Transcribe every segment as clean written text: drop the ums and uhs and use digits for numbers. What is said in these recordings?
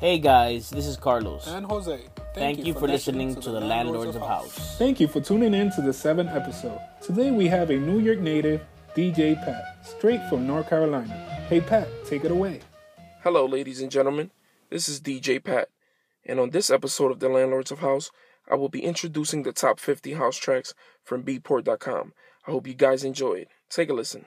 Hey guys, this is Carlos. And Jose. Thank you for listening to The Landlords of House. Thank you for tuning in to the 7th episode. Today we have a New York native, DJ Pat, straight from North Carolina. Hey Pat, take it away. Hello ladies and gentlemen, this is DJ Pat. And on this episode of The Landlords of House, I will be introducing the top 50 house tracks from Beatport.com. I hope you guys enjoy it. Take a listen.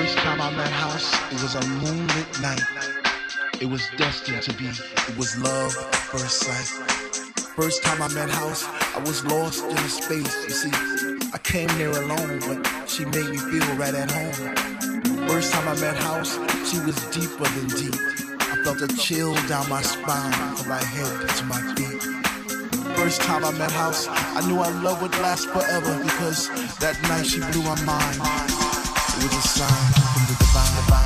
first time I met House, it was a moonlit night. It was destined to be. It was love at first sight. First time I met House, I was lost in a space. You see, I came there alone, but she made me feel right at home. First time I met House, she was deeper than deep. I felt a chill down my spine, from my head to my feet. First time I met House, I knew our love would last forever, because that night she blew my mind. It was a sign from the divine.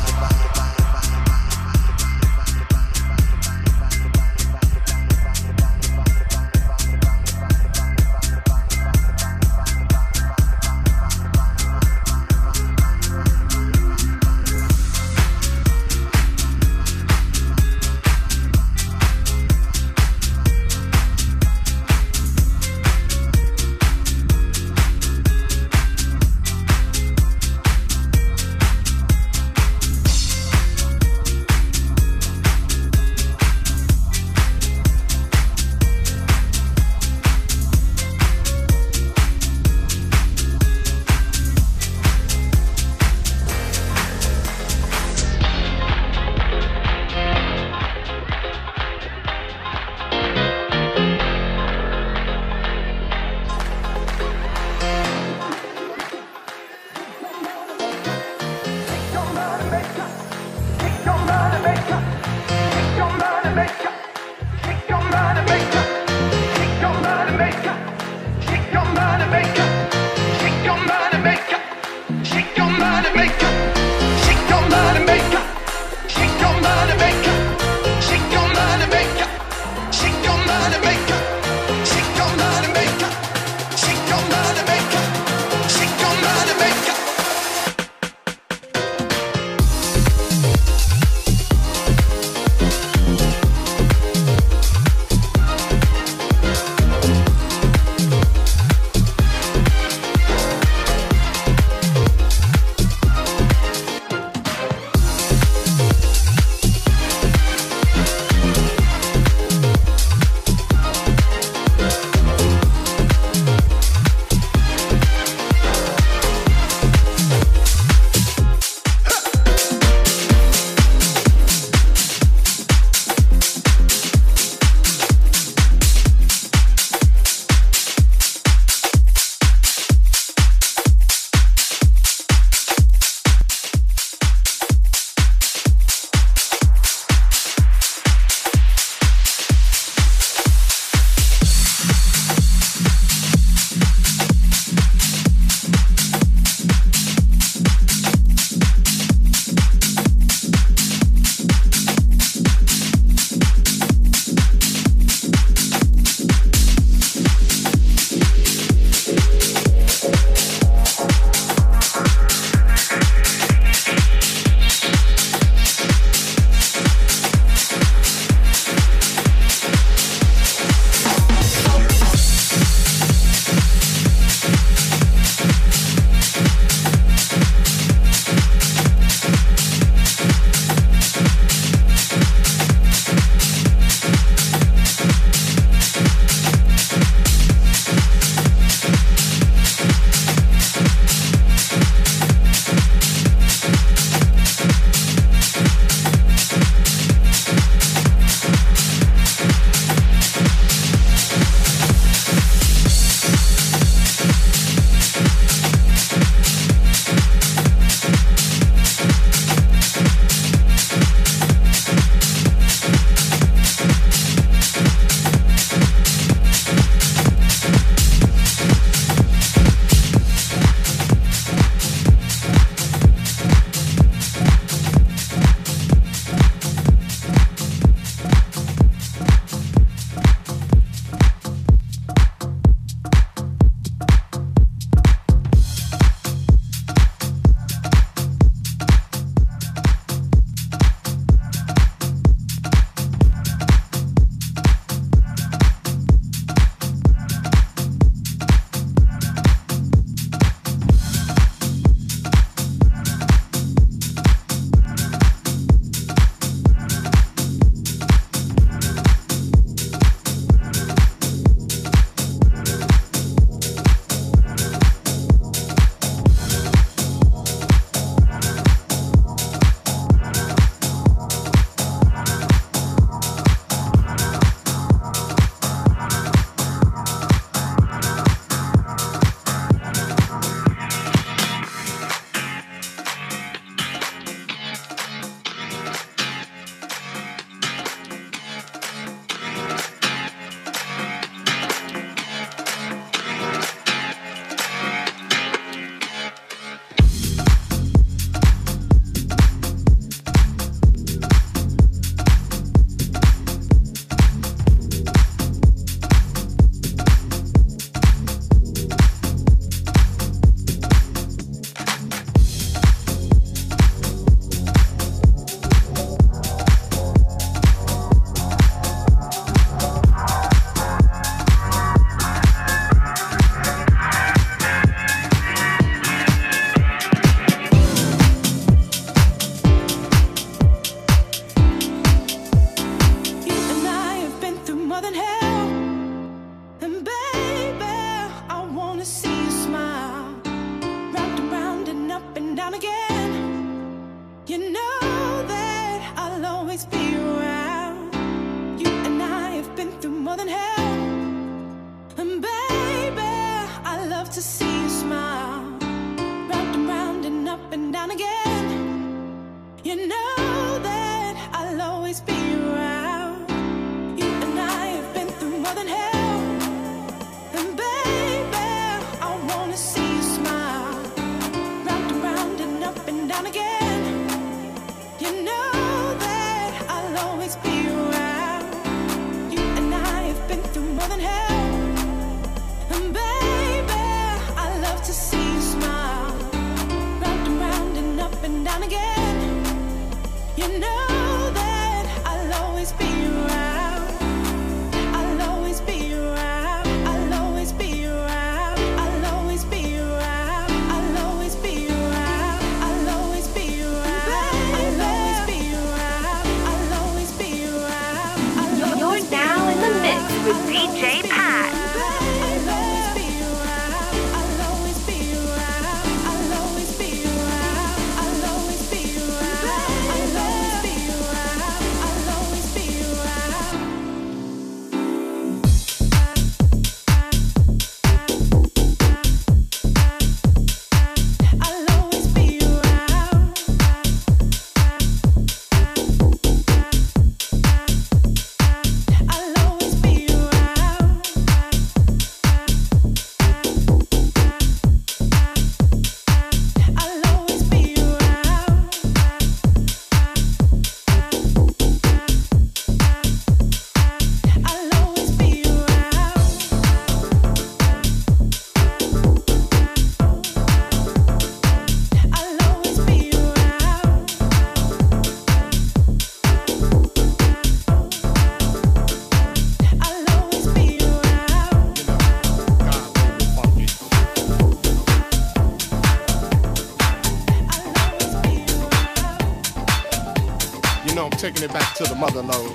taking it back to the mother load,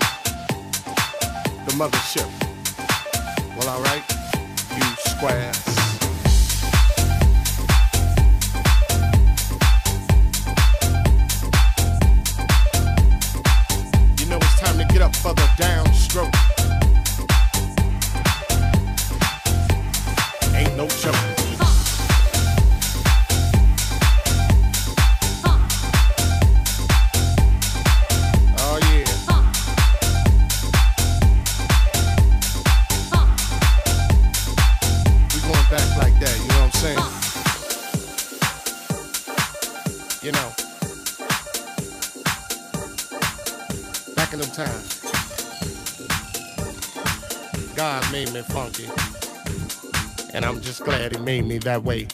the mothership. Well, all right, you squares. You know it's time to get up for the downstroke. Ain't no joke. God made me funky, and I'm just glad he made me that way,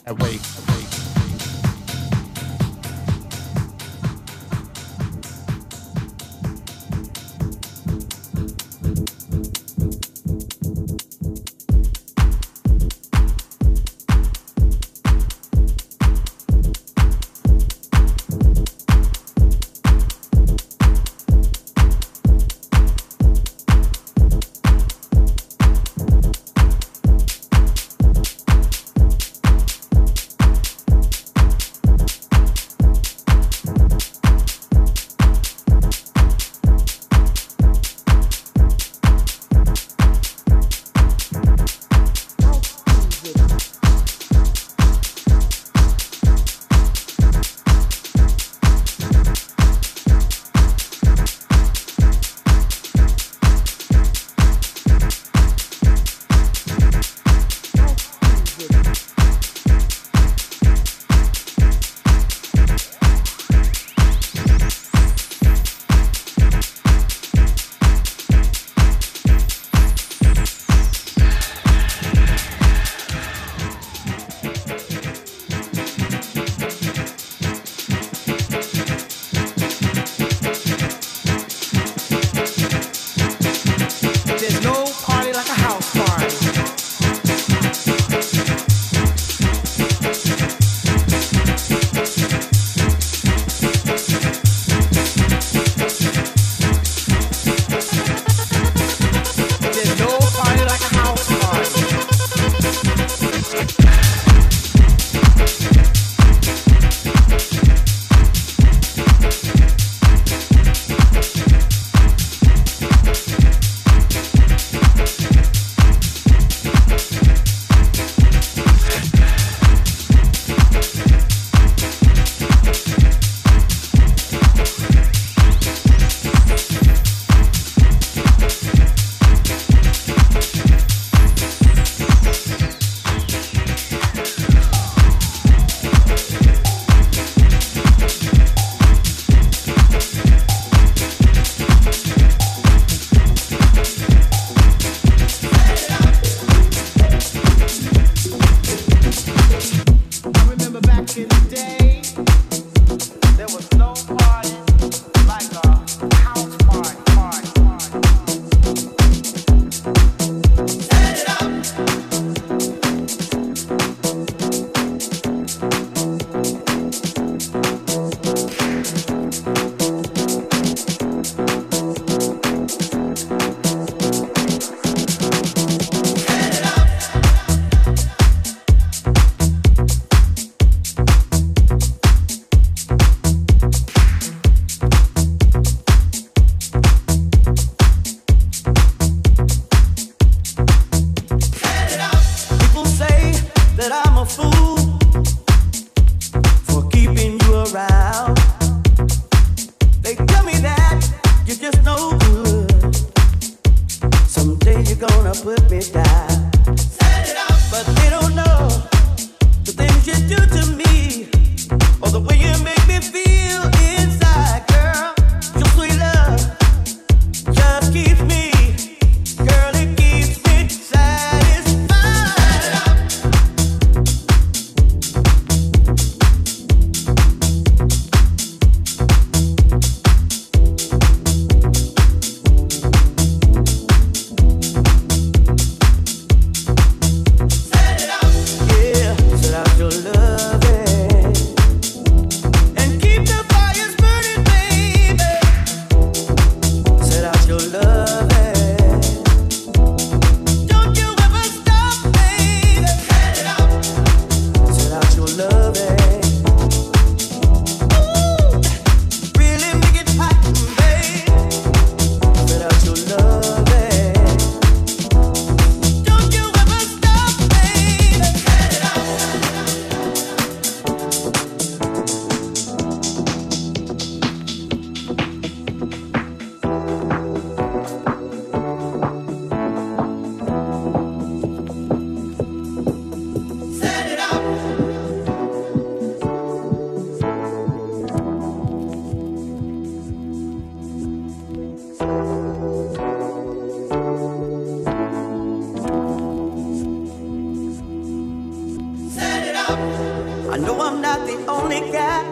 know I'm not the only guy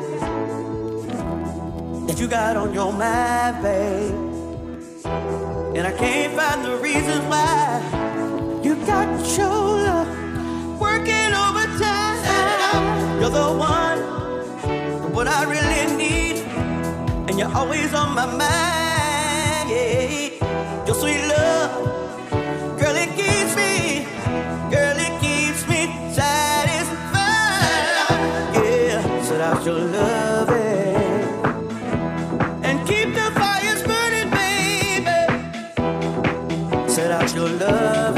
that you got on your mind, babe. And I can't find the reason why you got your love working overtime. Set it up. You're the one, what I really need, and you're always on my mind. Yeah. Your sweet love, girl, it keeps me, girl, it keeps me satisfied. Yeah, set out your love. Your love,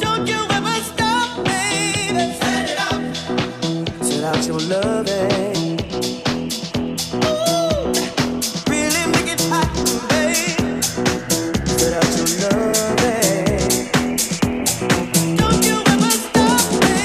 don't you ever stop, baby. Set it up. Set out your love. Ooh, really make it hot, baby. Set out your love. Don't you ever stop, baby.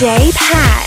DJ Pat.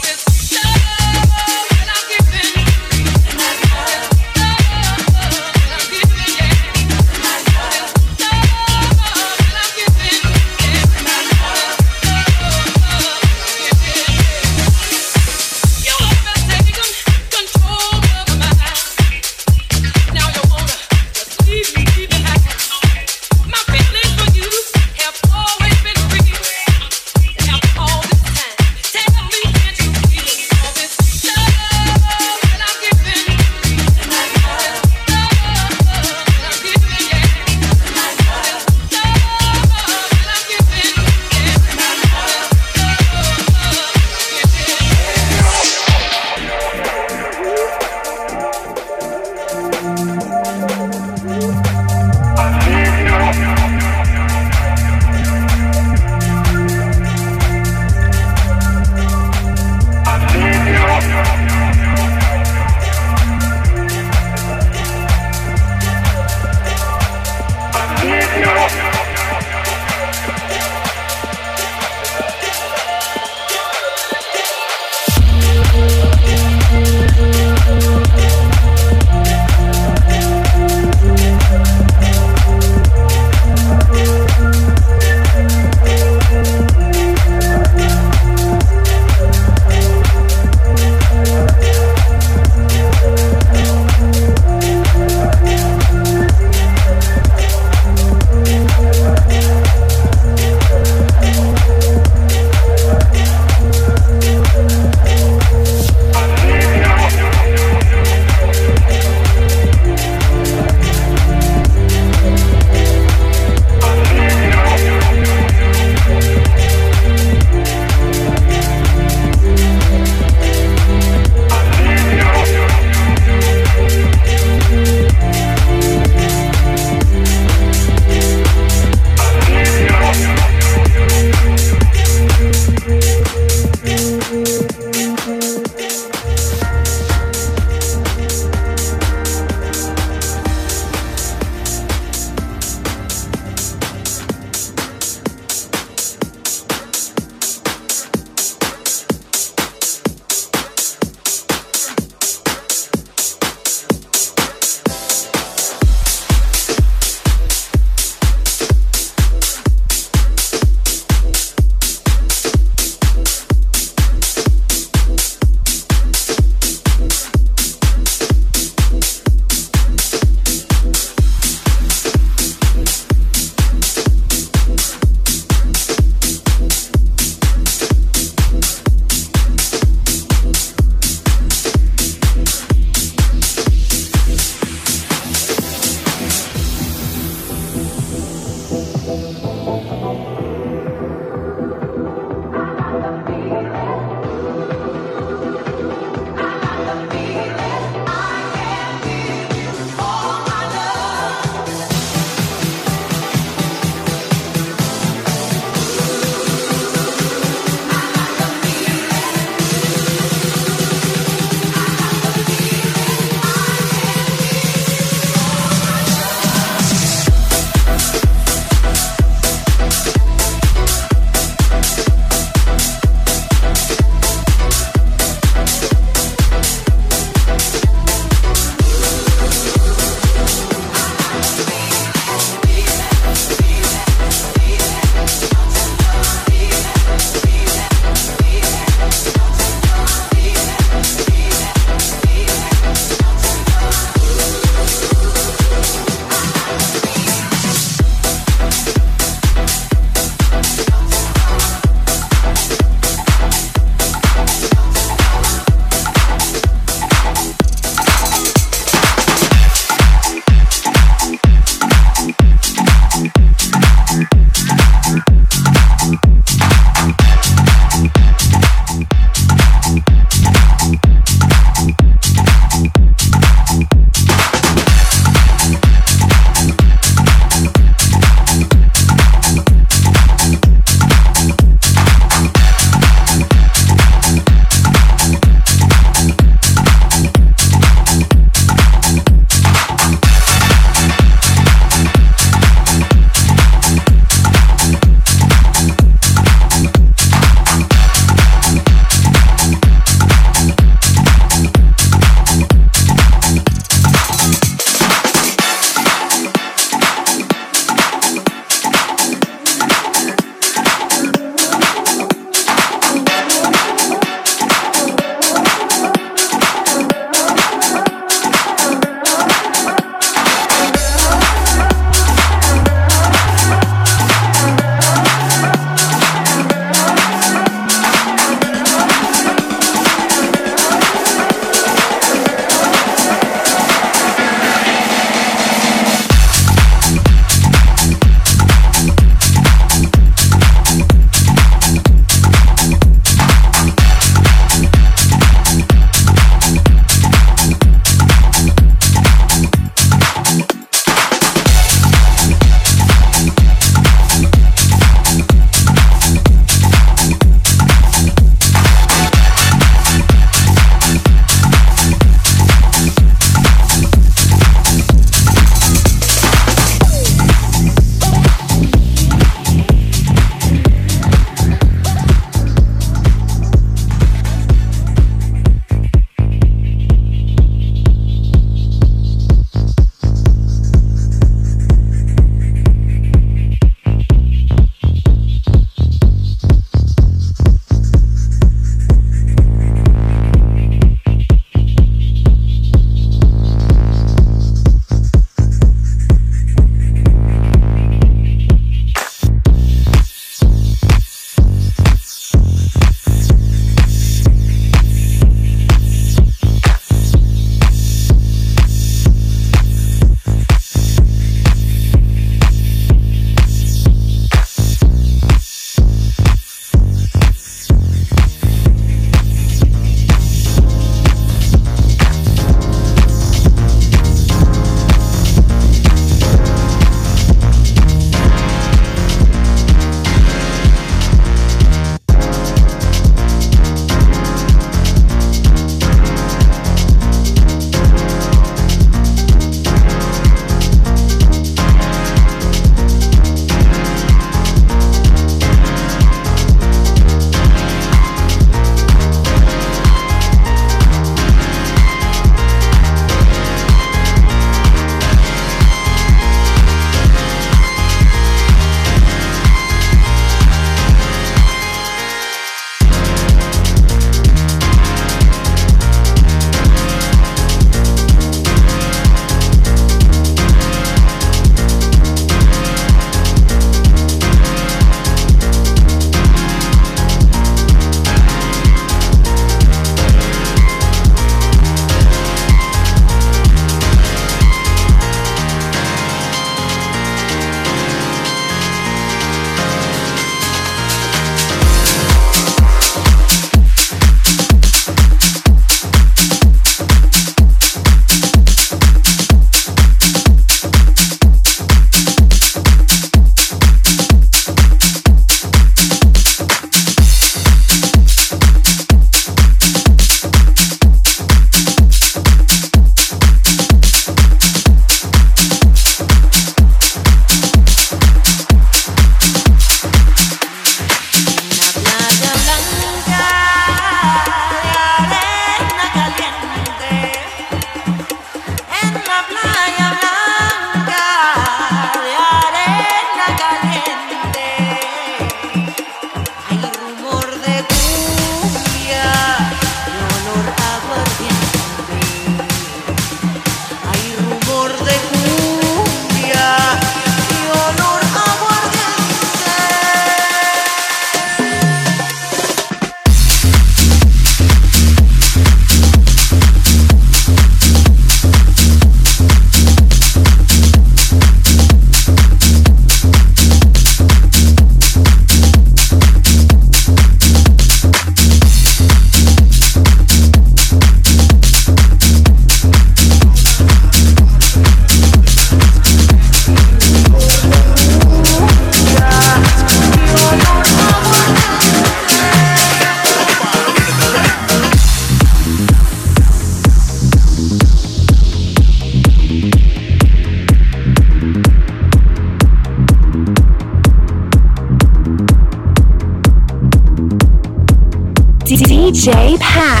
DJ Pat.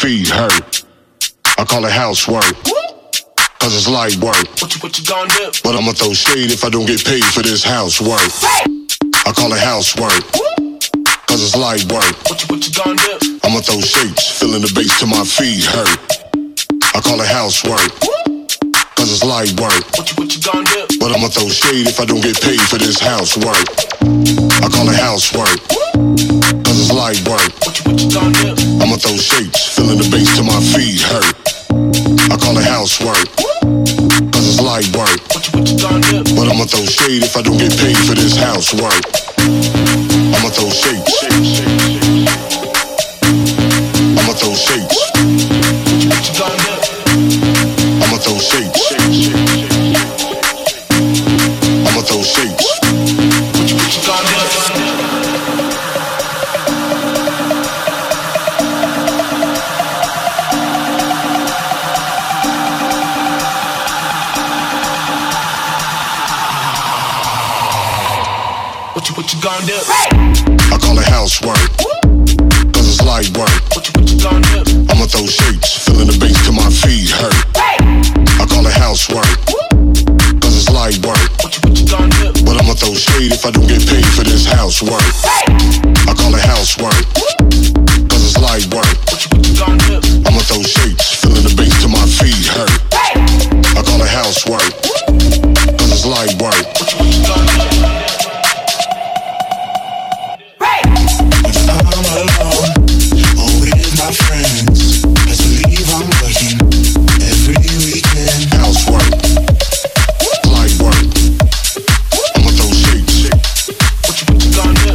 Feet hurt. I call it housework, cause it's light work. What you gonna do? But I'ma throw shade if I don't get paid for this housework. I call it housework, cause it's light work. What you gonna do? I'ma throw shapes, feeling the bass till my feet hurt. I call it housework, cause it's light work. What you gonna do? But I'ma throw shade if I don't get paid for this housework. I call it housework, cause it's light work. What you gonna do? I'ma throw shapes, feeling the bass till my feet hurt. I call it housework, cause it's light work. But I'ma throw shade if I don't get paid for this housework. I'ma throw shapes. I'ma throw shapes. I'ma throw shapes. I'ma throw shapes. I call it housework, cause it's light work. What you gonna do? I'ma throw shapes, feeling the bass till my feet hurt. I call it housework, cause it's light work. What you gonna do? But I'ma throw shade if I don't get paid for this housework. I call it housework, cause it's light work. What you gonna do? I'ma throw shapes, feeling the bass till my feet hurt. I call it housework, cause it's light work. What you gonna do? Friends, I believe I'm working every weekend. Housework, light work. I'ma throw shapes. What you gonna do?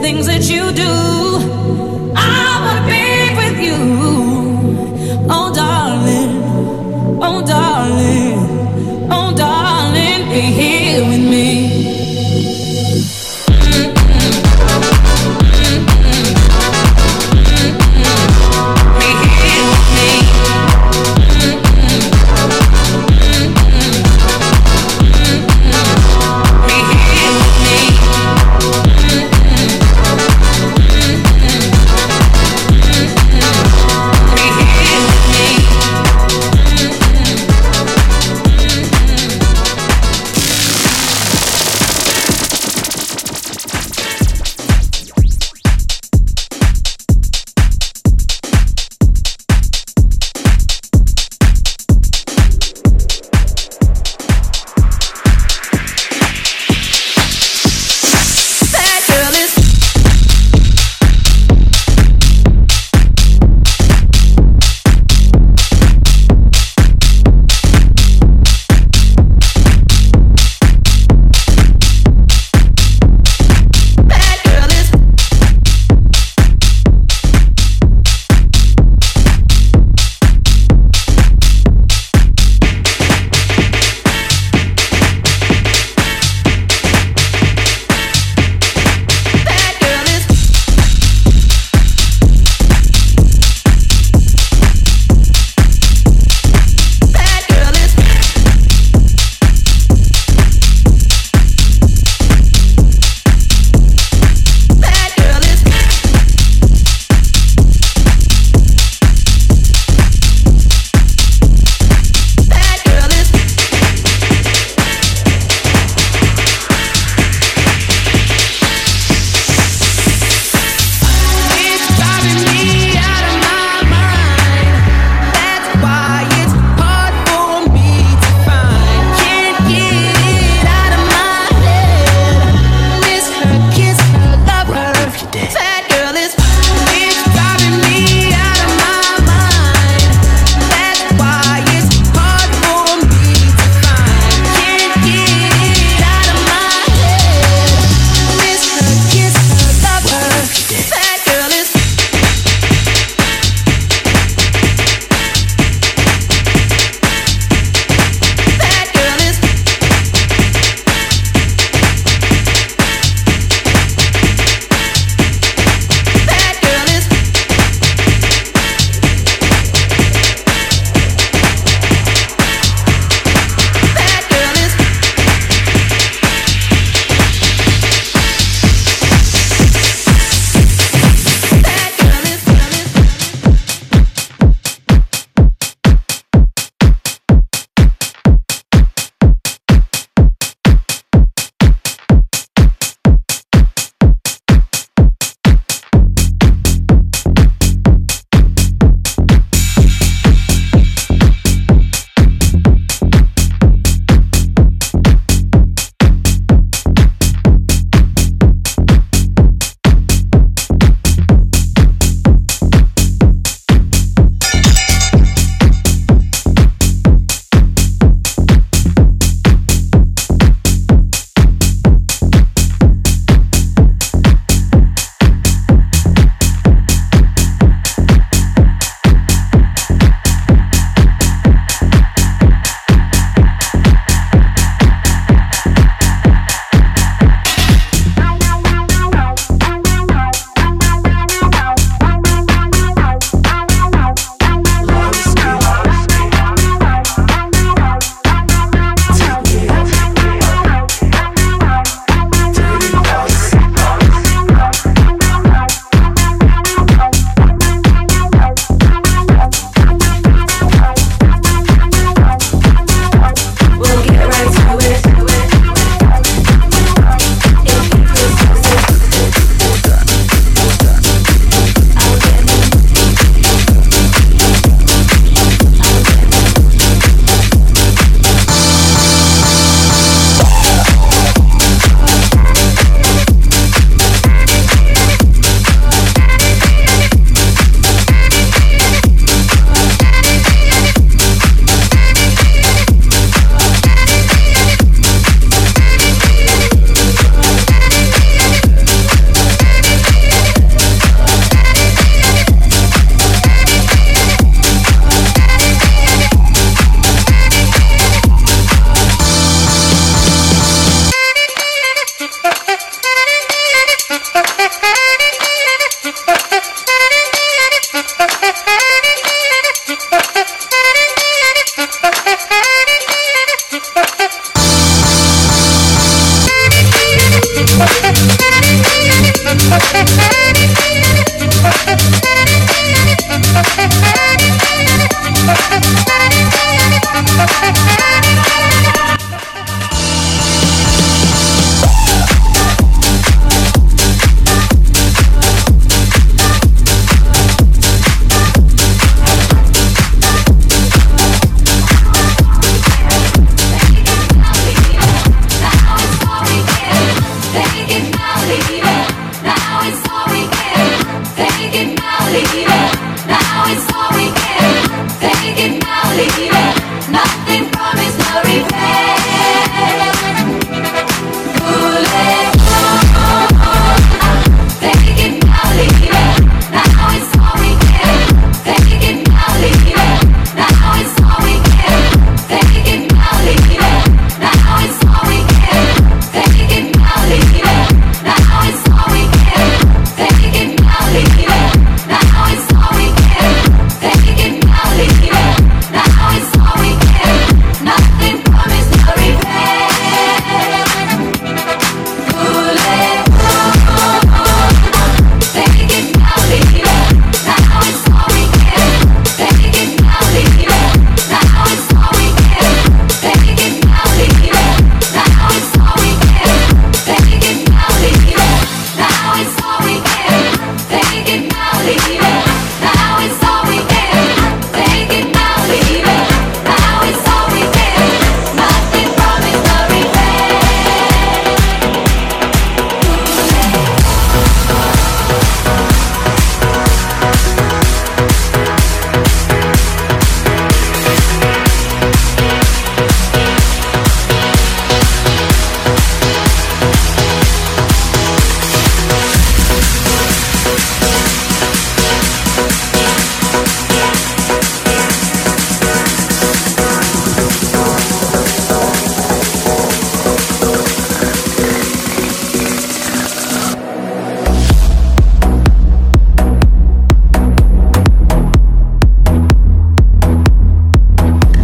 things that you do. I wanna be with you. Oh darling, oh darling, oh darling, be here with me.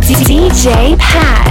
DJ Pat.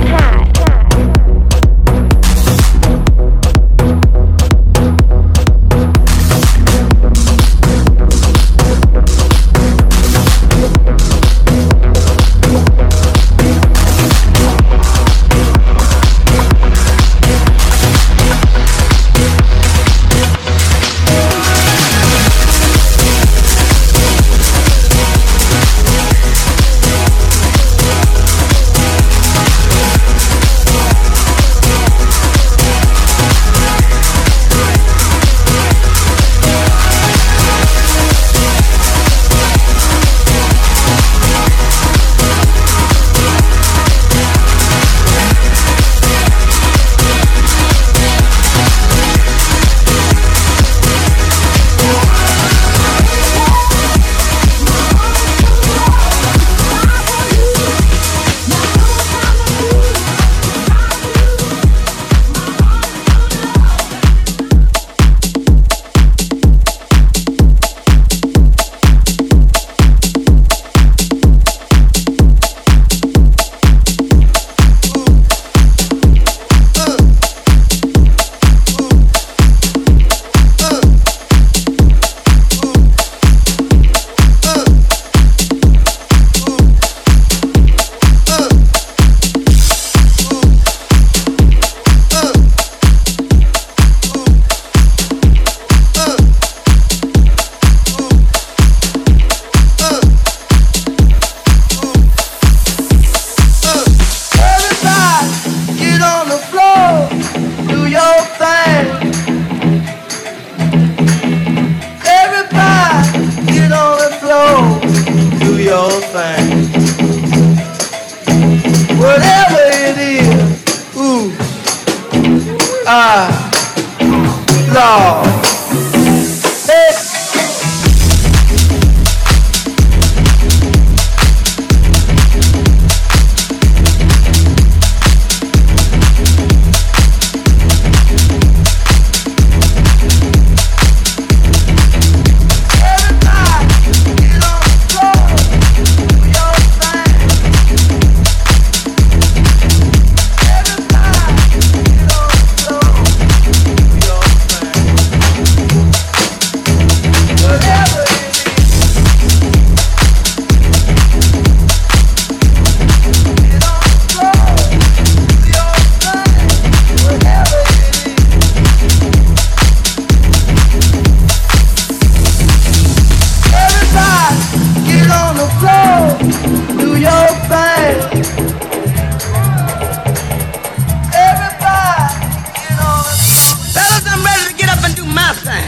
my thing.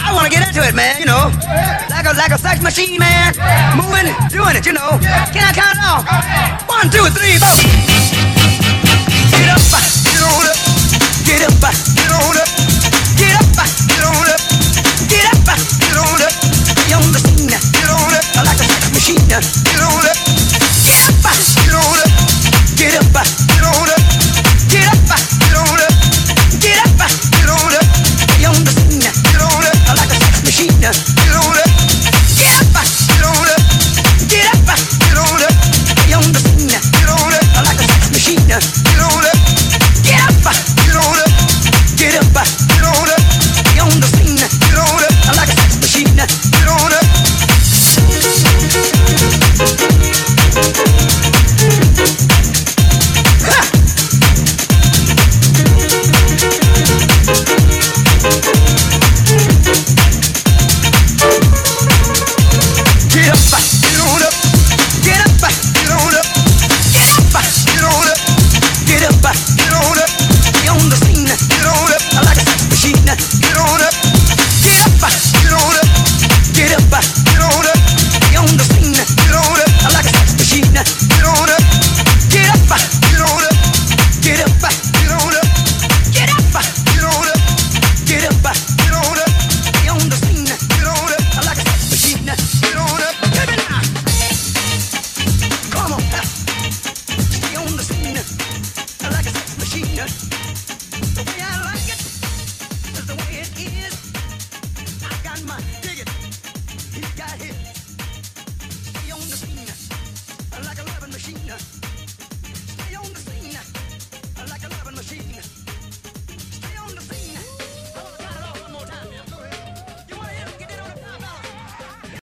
I want to get into it, man, you know. Like a sex machine, man. Moving, doing it, you know. Can I count it off? 1, 2, 3, 4. Get up, get on up. Get up, get on up. Get up, get on up. Get up, get on up. You're on the scene, get on up. I like a sex machine, get on up. Get up, get on up. Get up, get on up. Get up, get on up. Get up, get on up. You're on the scene, get on up. I like a sex machine, get on up. Get up, get on up. Get up, get on up. You're on the scene, get on up. I like a sex machine, get on up. Get up, get on up. Get up, get on up. You're on the scene, get on up. I like a sex machine, get on up. Like a loving machine.